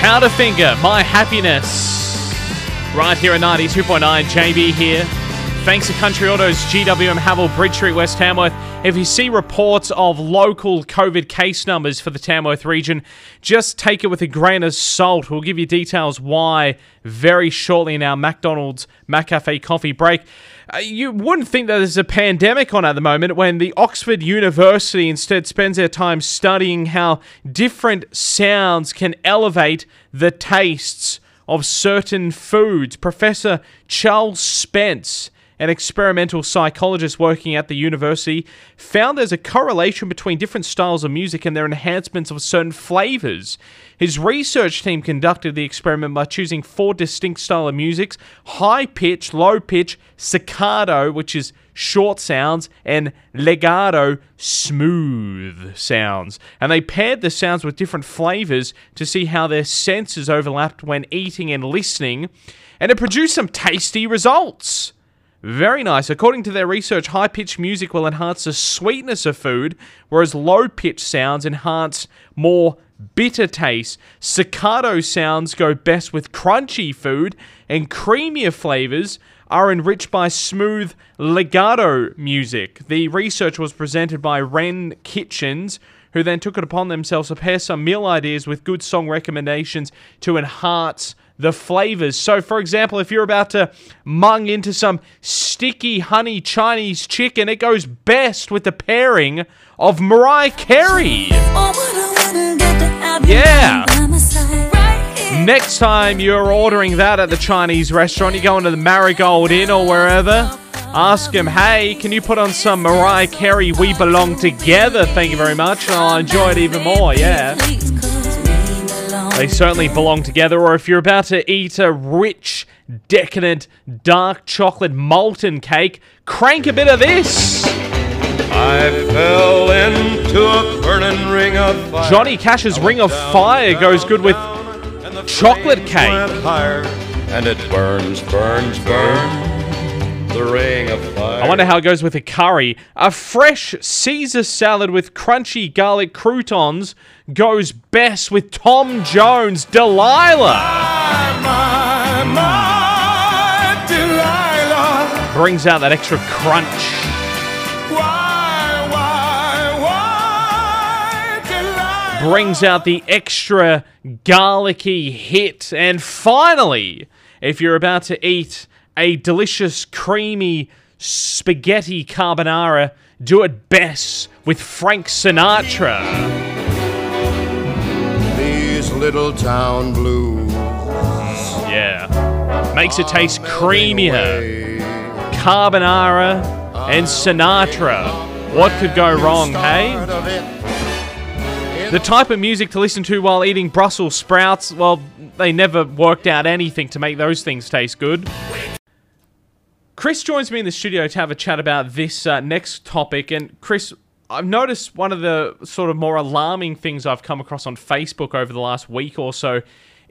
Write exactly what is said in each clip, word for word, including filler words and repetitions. Powderfinger, My Happiness. Right here at ninety-two point nine, J B here. Thanks to Country Autos, G W M Havill, Bridge Street, West Tamworth. If you see reports of local COVID case numbers for the Tamworth region, just take it with a grain of salt. We'll give you details why very shortly in our McDonald's Maccabe coffee break. Uh, you wouldn't think that there's a pandemic on at the moment when the Oxford University instead spends their time studying how different sounds can elevate the tastes of certain foods. Professor Charles Spence, an experimental psychologist working at the university, found there's a correlation between different styles of music and their enhancements of certain flavours. His research team conducted the experiment by choosing four distinct styles of music: high pitch, low pitch, staccato, which is short sounds, and legato, smooth sounds. And they paired the sounds with different flavours to see how their senses overlapped when eating and listening, and it produced some tasty results. Very nice. According to their research, high-pitched music will enhance the sweetness of food, whereas low-pitched sounds enhance more bitter taste. Staccato sounds go best with crunchy food, and creamier flavors are enriched by smooth legato music. The research was presented by Wren Kitchens, who then took it upon themselves to pair some meal ideas with good song recommendations to enhance the flavors. So, for example, if you're about to mung into some sticky honey Chinese chicken, it goes best with the pairing of Mariah Carey. Yeah. Next time you're ordering that at the Chinese restaurant, you go into the Marigold Inn or wherever, ask them, hey, can you put on some Mariah Carey, We Belong Together? Thank you very much. And I'll enjoy it even more, yeah. They certainly belong together. Or if you're about to eat a rich, decadent, dark chocolate molten cake, crank a bit of this. I fell into a burning ring of fire. Johnny Cash's Ring of Fire goes good with chocolate cake. And it burns, burns, burns. The ring of fire. I wonder how it goes with a curry. A fresh Caesar salad with crunchy garlic croutons goes best with Tom Jones, Delilah. My, my, my, Delilah. Brings out that extra crunch. Why, why, why, Delilah. Brings out the extra garlicky hit. And finally, if you're about to eat a delicious, creamy spaghetti carbonara, do it best with Frank Sinatra. Little Town Blues. Yeah. Makes it taste creamier. Carbonara and Sinatra. What could go wrong, hey? The type of music to listen to while eating Brussels sprouts, well, they never worked out anything to make those things taste good. Chris joins me in the studio to have a chat about this uh, next topic. And Chris, I've noticed one of the sort of more alarming things I've come across on Facebook over the last week or so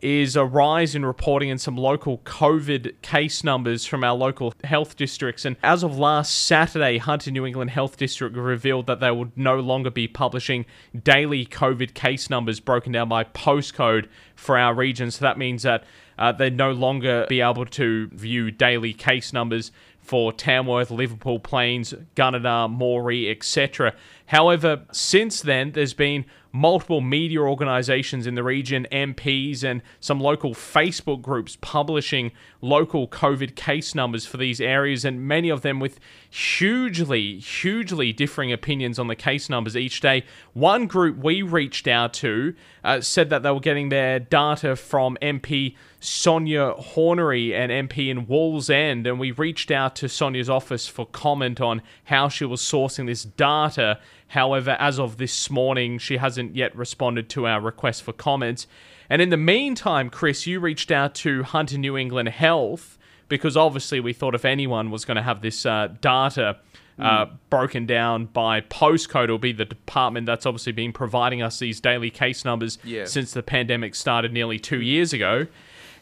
is a rise in reporting in some local COVID case numbers from our local health districts. And as of last Saturday, Hunter New England Health District revealed that they will no longer be publishing daily COVID case numbers broken down by postcode for our region. So that means that uh, they'd no longer be able to view daily case numbers for Tamworth, Liverpool Plains, Gunnedah, Moree, et cetera. However, since then, there's been multiple media organisations in the region, M Ps, and some local Facebook groups publishing local COVID case numbers for these areas, and many of them with hugely, hugely differing opinions on the case numbers each day. One group we reached out to uh, said that they were getting their data from M P Sonia Hornery, an M P in Wallsend, and we reached out to Sonia's office for comment on how she was sourcing this data. However, as of this morning, she hasn't yet responded to our request for comments. And in the meantime, Chris, you reached out to Hunter New England Health, because obviously we thought if anyone was going to have this uh, data uh, mm. broken down by postcode, it'll be the department that's obviously been providing us these daily case numbers yeah. since the pandemic started nearly two years ago.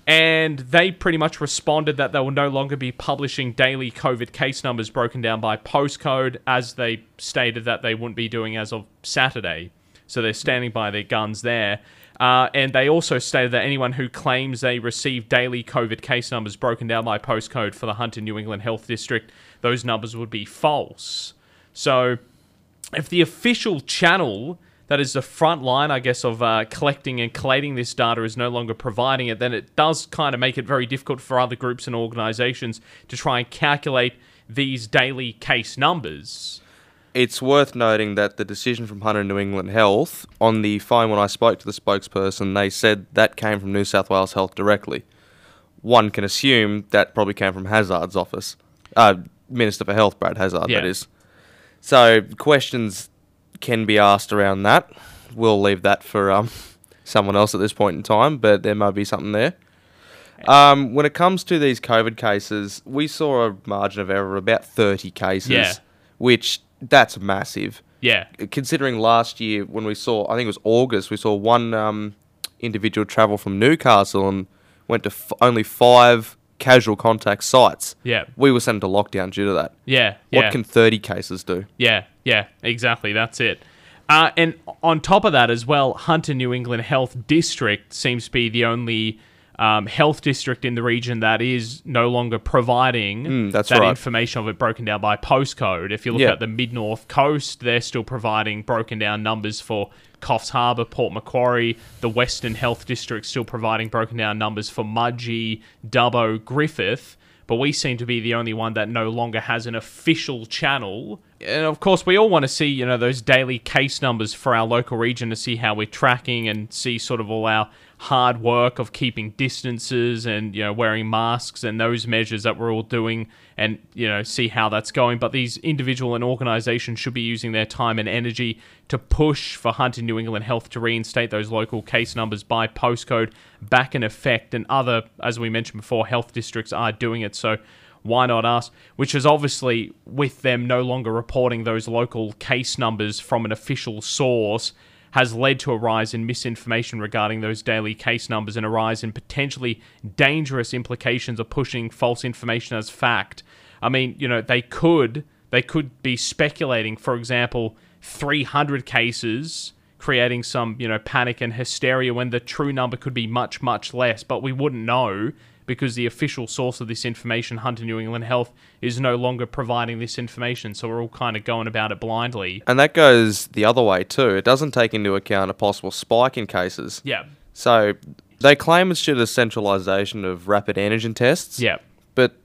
And they pretty much responded that they will no longer be publishing daily COVID case numbers broken down by postcode, as they stated that they wouldn't be doing as of Saturday. So they're standing by their guns there. Uh, and they also stated that anyone who claims they receive daily COVID case numbers broken down by postcode for the Hunter New England Health District, those numbers would be false. So if the official channel that is the front line, I guess, of uh, collecting and collating this data is no longer providing it, then it does kind of make it very difficult for other groups and organisations to try and calculate these daily case numbers. It's worth noting that the decision from Hunter New England Health, on the phone when I spoke to the spokesperson, they said that came from New South Wales Health directly. One can assume that probably came from Hazard's office. Uh, Minister for Health, Brad Hazard, yeah. that is. So questions can be asked around that. We'll leave that for um, someone else at this point in time, but there might be something there. Um, when it comes to these COVID cases, we saw a margin of error of about thirty cases, yeah. which... That's massive. Yeah. Considering last year when we saw, I think it was August, we saw one um, individual travel from Newcastle and went to f- only five casual contact sites. Yeah. We were sent to lockdown due to that. Yeah. What yeah. can thirty cases do? Yeah. Yeah. Exactly. That's it. Uh, and on top of that as well, Hunter New England Health District seems to be the only um, health district in the region that is no longer providing mm, that's that right. information of it broken down by postcode. If you look yeah. at the Mid-North Coast, they're still providing broken down numbers for Coffs Harbour, Port Macquarie. The Western Health District still providing broken down numbers for Mudgee, Dubbo, Griffith. But we seem to be the only one that no longer has an official channel. And of course, we all want to see, you know, those daily case numbers for our local region to see how we're tracking and see sort of all our hard work of keeping distances and, you know, wearing masks and those measures that we're all doing and, you know, see how that's going. But these individual and organisations should be using their time and energy to push for Hunter New England Health to reinstate those local case numbers by postcode back in effect. And other, as we mentioned before, health districts are doing it. So why not us? Which is obviously, with them no longer reporting those local case numbers from an official source, has led to a rise in misinformation regarding those daily case numbers and a rise in potentially dangerous implications of pushing false information as fact. I mean, you know, they could, they could be speculating, for example, three hundred cases, creating some, you know, panic and hysteria when the true number could be much, much less, but we wouldn't know, because the official source of this information, Hunter New England Health, is no longer providing this information, so we're all kind of going about it blindly. And that goes the other way too. It doesn't take into account a possible spike in cases. Yeah. So they claim it's due to the centralisation of rapid antigen tests. Yeah. But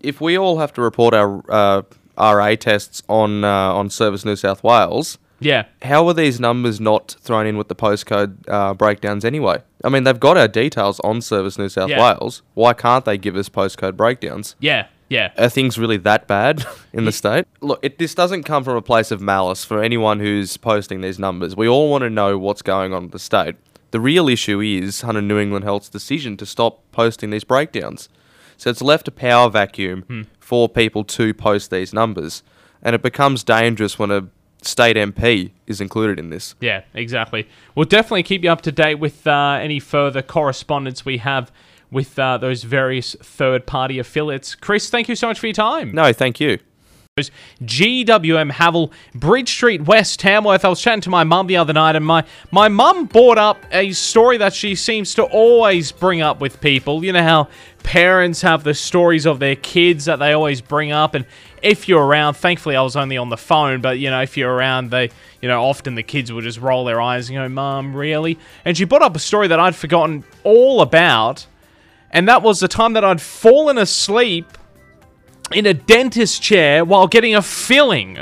if we all have to report our uh, R A tests on uh, on Service New South Wales, yeah, how are these numbers not thrown in with the postcode uh, breakdowns anyway? I mean, they've got our details on Service New South yeah. Wales. Why can't they give us postcode breakdowns? Yeah, yeah. Are things really that bad in the state? Look, it, this doesn't come from a place of malice for anyone who's posting these numbers. We all want to know what's going on in the state. The real issue is Hunter New England Health's decision to stop posting these breakdowns. So it's left a power vacuum hmm. for people to post these numbers. And it becomes dangerous when a state M P is included in this. Yeah, exactly. We'll definitely keep you up to date with uh, any further correspondence we have with uh, those various third-party affiliates. Chris, thank you so much for your time. No, thank you. G W M Havill, Bridge Street West, Tamworth. I was chatting to my mum the other night, and my my mum brought up a story that she seems to always bring up with people. You know how parents have the stories of their kids that they always bring up, and if you're around, thankfully I was only on the phone, but you know, if you're around, they, you know, often the kids will just roll their eyes and go, "Mum, really?" And she brought up a story that I'd forgotten all about, and that was the time that I'd fallen asleep in a dentist chair while getting a filling.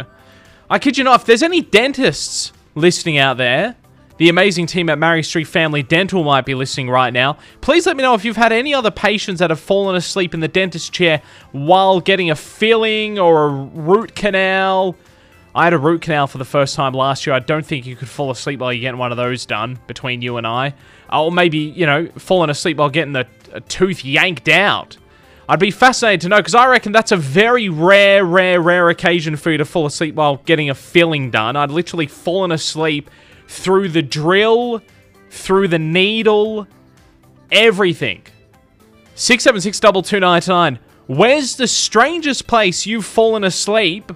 I kid you not, if there's any dentists listening out there, the amazing team at Murray Street Family Dental might be listening right now. Please let me know if you've had any other patients that have fallen asleep in the dentist chair while getting a filling or a root canal. I had a root canal for the first time last year. I don't think you could fall asleep while you're getting one of those done, between you and I. Or maybe, you know, falling asleep while getting the tooth yanked out. I'd be fascinated to know, because I reckon that's a very rare, rare, rare occasion for you to fall asleep while getting a filling done. I'd literally fallen asleep through the drill, through the needle, everything. six seven six, two two nine nine. Where's the strangest place you've fallen asleep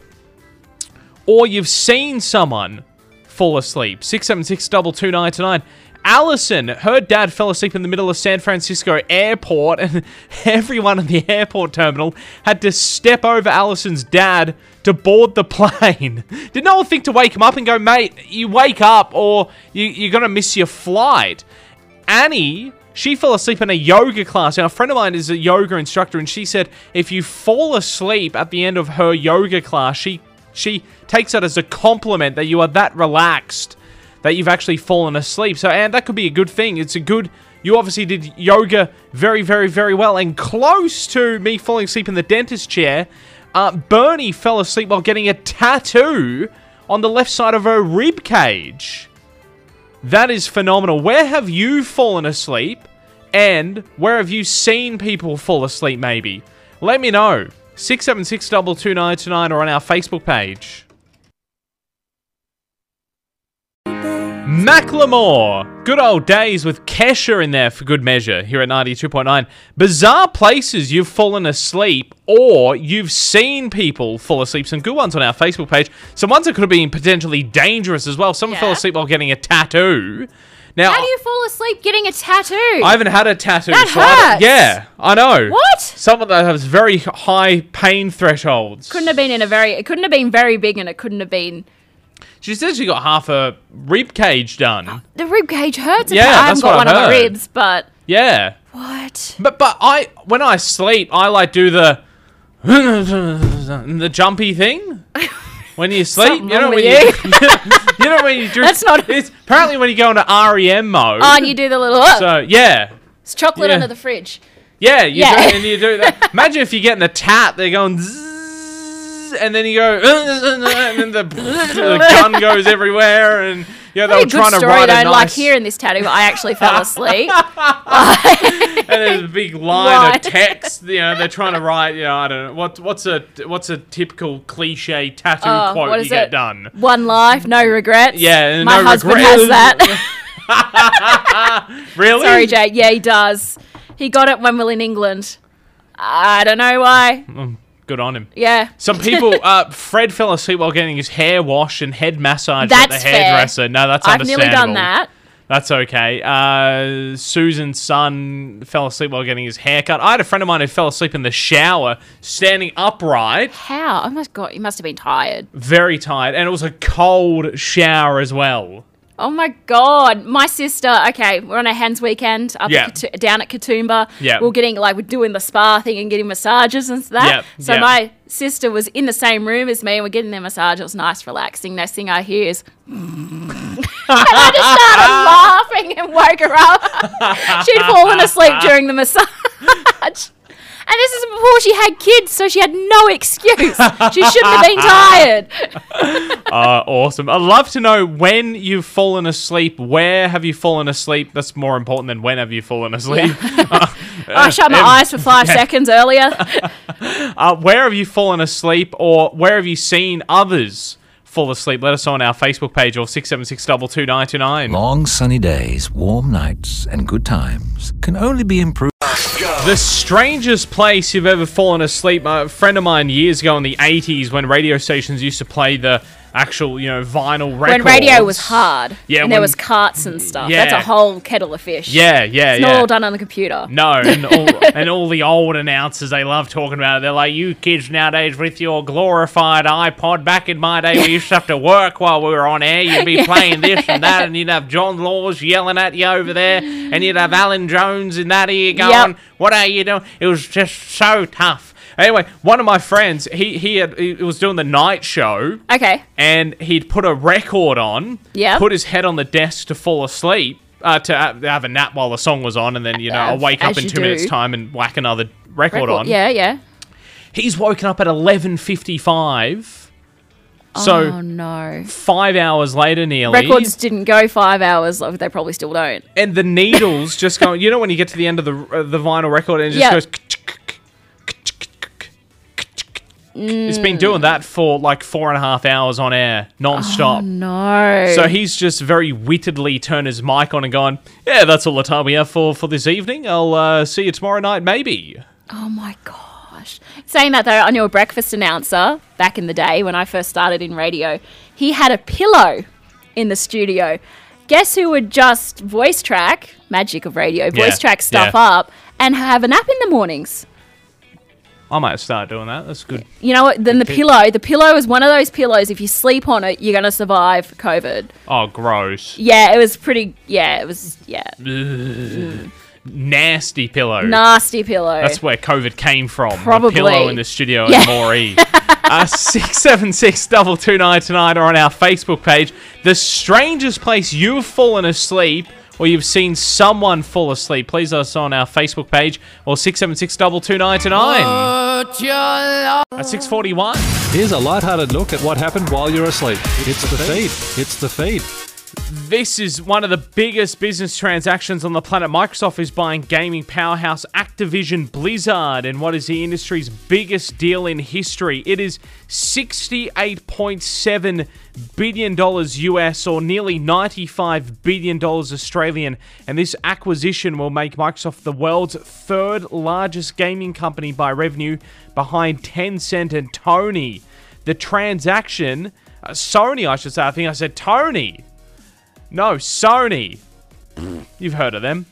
or you've seen someone fall asleep? six seven six, two two nine nine. Allison, her dad fell asleep in the middle of San Francisco airport, and everyone in the airport terminal had to step over Allison's dad to board the plane. Did no one think to wake him up and go, mate, you wake up or you, you're going to miss your flight? Annie, she fell asleep in a yoga class. Now, a friend of mine is a yoga instructor, and she said if you fall asleep at the end of her yoga class, she, she takes it as a compliment that you are that relaxed that you've actually fallen asleep. So, and that could be a good thing. It's a good... You obviously did yoga very, very, very well. And close to me falling asleep in the dentist chair, uh, Bernie fell asleep while getting a tattoo on the left side of her rib cage. That is phenomenal. Where have you fallen asleep? And where have you seen people fall asleep, maybe? Let me know. six seven six, two two nine two nine or on our Facebook page. Macklemore, good old days with Kesha in there for good measure here at ninety-two point nine. Bizarre places you've fallen asleep or you've seen people fall asleep. Some good ones on our Facebook page. Some ones that could have been potentially dangerous as well. Someone yeah. fell asleep while getting a tattoo. Now, how do you fall asleep getting a tattoo? I haven't had a tattoo. That so hurts. I don't, yeah, I know. What? Someone that has very high pain thresholds. Couldn't have been in a very. It couldn't have been very big, and it couldn't have been. She says she got half a rib cage done. The rib cage hurts. Yeah, I haven't got one of the ribs, but yeah. What? But but I when I sleep, I like do the the jumpy thing. When you sleep, you know when you, you, you know when you do. That's not. It's apparently when you go into R E M mode. Oh, and you do the little. Uh, so yeah. It's chocolate yeah. under the fridge. Yeah, you yeah. do, and you do that. Imagine if you're getting a tat, they're going. Zzz, and then you go, and then the, the gun goes everywhere, and yeah, they were trying to write a nice... I don't like hearing this tattoo, but I actually fell asleep. And there's a big line right. of text. You know, they're trying to write. You know, I don't know what what's a what's a typical cliche tattoo oh, quote you it? get done. One life, no regrets. Yeah, my no husband regrets. has that. Really? Sorry, Jake. Yeah, he does. He got it when we were in England. I don't know why. Mm. Good on him. Yeah. Some people, uh, Fred fell asleep while getting his hair washed and head massaged at the hairdresser. Fair. No, that's I've understandable. I've nearly done that. That's okay. Uh, Susan's son fell asleep while getting his hair cut. I had a friend of mine who fell asleep in the shower, standing upright. How? Oh my God, you must have been tired. Very tired. And it was a cold shower as well. Oh my God. My sister, okay, we're on a Hens weekend up yeah. at down at Katoomba. Yeah. We're getting, like, we're doing the spa thing and getting massages and that. Yeah. So yeah. my sister was in the same room as me and we're getting their massage. It was nice, relaxing. Next thing I hear is, and I just started laughing and woke her up. She'd fallen asleep during the massage. And this is before she had kids, so she had no excuse. She shouldn't have been tired. uh, awesome. I'd love to know when you've fallen asleep. Where have you fallen asleep? That's more important than when have you fallen asleep. Yeah. uh, I shut my um, eyes for five yeah. seconds earlier. uh, where have you fallen asleep or where have you seen others fall asleep? Let us know on our Facebook page or six seven six, two two nine two nine. Long sunny days, warm nights and good times can only be improved. The strangest place you've ever fallen asleep. A friend of mine years ago in the eighties when radio stations used to play the actual, you know, vinyl records. When radio was hard. Yeah. And when, there was carts and stuff. Yeah. That's a whole kettle of fish. Yeah, yeah, it's yeah. It's not all done on the computer. No. And all, and all the old announcers, they love talking about it. They're like, you kids nowadays with your glorified iPod. Back in my day, we used to have to work while we were on air. You'd be yeah. playing this and that, and you'd have John Laws yelling at you over there, and you'd have Alan Jones in that ear going, yep. what are you doing? It was just so tough. Anyway, one of my friends, he he, had, he was doing the night show. Okay. And he'd put a record on. Yeah. Put his head on the desk to fall asleep, uh, to have a nap while the song was on, and then, you know, uh, I'll wake up in two do. minutes' time and whack another record, record on. Yeah, yeah. He's woken up at eleven fifty-five. So, oh, no. five hours later, nearly. Records didn't go five hours. They probably still don't. And the needles just going... You know when you get to the end of the, uh, the vinyl record and it just yep. goes... Mm. It's been doing that for like four and a half hours on air, non-stop. Oh, no. So he's just very wittedly turned his mic on and gone, yeah, that's all the time we have for, for this evening. I'll uh, see you tomorrow night, maybe. Oh, my gosh. Saying that, though, I knew a breakfast announcer back in the day when I first started in radio. He had a pillow in the studio. guess who would just voice track, magic of radio, voice yeah, track stuff yeah. up and have a nap in the mornings. I might start doing that. That's good. You know what? Then the pick. pillow. The pillow is one of those pillows. If you sleep on it, you're going to survive COVID. Oh, gross. Yeah, it was pretty... Yeah, it was... Yeah. Mm. Nasty pillow. Nasty pillow. That's where COVID came from. Probably. The pillow in the studio yeah. at Moree. uh, six seven six, two two nine tonight or on our Facebook page. The strangest place you've fallen asleep... or you've seen someone fall asleep, please let us on our Facebook page or six seven six, two two nine two nine. At six forty-one. Here's a lighthearted look at what happened while you're asleep. It's, it's the, the feed. feed. It's the feed. This is one of the biggest business transactions on the planet. Microsoft is buying gaming powerhouse Activision Blizzard in what is the industry's biggest deal in history. It is sixty-eight point seven billion dollars U S, or nearly ninety-five billion dollars Australian, and this acquisition will make Microsoft the world's third largest gaming company by revenue, behind Tencent and Tony. The transaction... Uh, Sony, I should say. I think I said Tony. No, Sony. You've heard of them.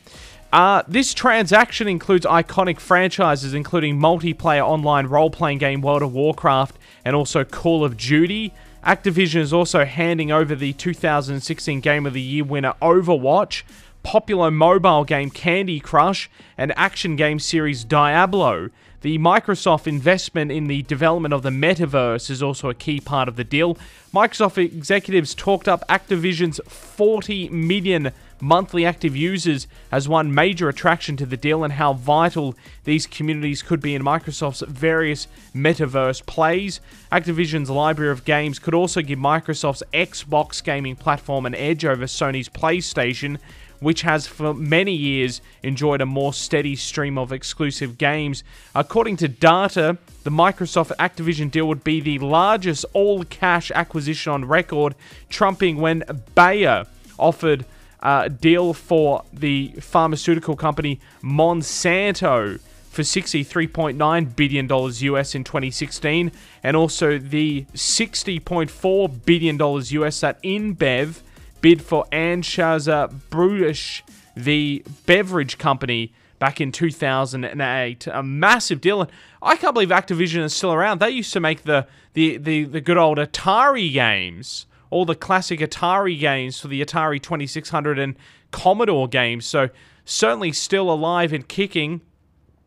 Uh, this transaction includes iconic franchises, including multiplayer online role-playing game World of Warcraft and also Call of Duty. Activision is also handing over the two thousand sixteen Game of the Year winner Overwatch, popular mobile game Candy Crush, and action game series Diablo. The Microsoft investment in the development of the metaverse is also a key part of the deal. Microsoft executives talked up Activision's forty million monthly active users as one major attraction to the deal, and how vital these communities could be in Microsoft's various metaverse plays. Activision's library of games could also give Microsoft's Xbox gaming platform an edge over Sony's PlayStation, which has for many years enjoyed a more steady stream of exclusive games. According to data, the Microsoft Activision deal would be the largest all-cash acquisition on record, trumping when Bayer offered a deal for the pharmaceutical company Monsanto for sixty-three point nine billion dollars U S in twenty sixteen, and also the sixty point four billion dollars U S that InBev bid for Anheuser Busch, the beverage company, back in two thousand eight. A massive deal. I can't believe Activision is still around. They used to make the, the, the, the good old Atari games, all the classic Atari games for the Atari twenty-six hundred and Commodore games. So certainly still alive and kicking.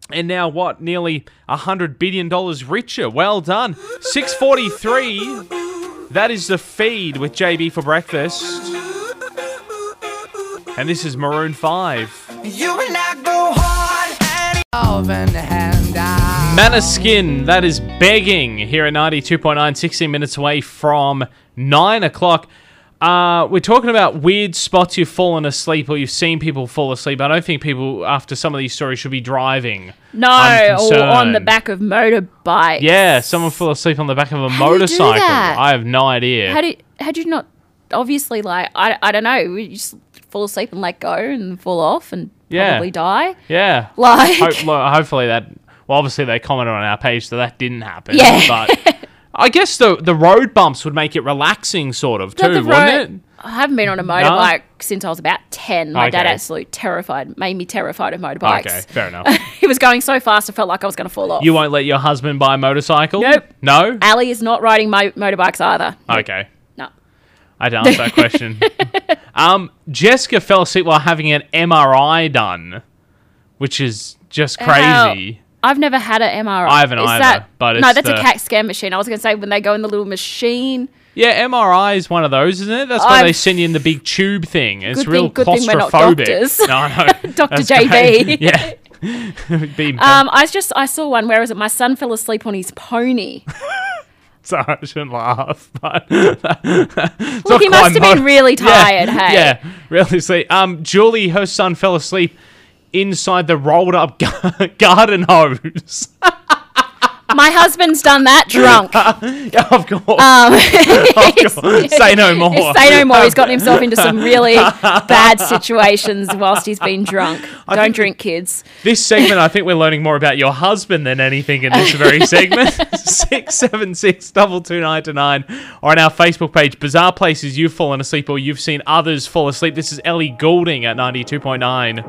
And now what? Nearly one hundred billion dollars richer. Well done. six forty-three. That is the feed with J B for breakfast. And this is Maroon five. You and I go hard and Maniskin, that is begging, here at ninety-two point nine, sixteen minutes away from nine o'clock. Uh, we're talking about weird spots you've fallen asleep, or you've seen people fall asleep. I don't think people, after some of these stories, should be driving. No, or on the back of motorbikes. Yeah, someone fell asleep on the back of a How motorcycle. Do you do that? I have no idea. How do you, how do you not, obviously, like, I, I don't know, we just... fall asleep and let go and fall off and yeah. probably die. Yeah. Like... Ho- hopefully that... Well, obviously they commented on our page, so that didn't happen. Yeah. But I guess the the road bumps would make it relaxing, sort of, too, wouldn't road- it? I haven't been on a motorbike no? since I was about ten. My okay. dad absolutely terrified, made me terrified of motorbikes. Okay, fair enough. He was going so fast, I felt like I was going to fall off. You won't let your husband buy a motorcycle? Nope. No? Ali is not riding mo- motorbikes either. Okay. I had to answer that question. um, Jessica fell asleep while having an M R I done, which is just crazy. Uh, I've never had an M R I. I haven't is either. That, but it's no, that's the, a C A T scan machine. I was going to say, when they go in the little machine. Yeah, M R I is one of those, isn't it? That's why I've, they send you in the big tube thing. It's good real thing, good claustrophobic. Thing we're not doctors. No, no, Doctor J B. Yeah. um, I just I saw one where was it? My son fell asleep on his pony. Sorry, I shouldn't laugh, but... Look, he must have been really tired, yeah, hey? Yeah, really sleep. Um, Julie, her son, fell asleep inside the rolled-up garden hose. my husband's done that drunk. Yeah, of course. Um, of course. Say no more. Say no more. He's gotten himself into some really bad situations whilst he's been drunk. I Don't drink, kids. This segment, I think we're learning more about your husband than anything in this very segment. six seven six, two two nine nine or on our Facebook page, Bizarre Places You've Fallen Asleep or You've Seen Others Fall Asleep. This is Ellie Goulding at ninety-two point nine.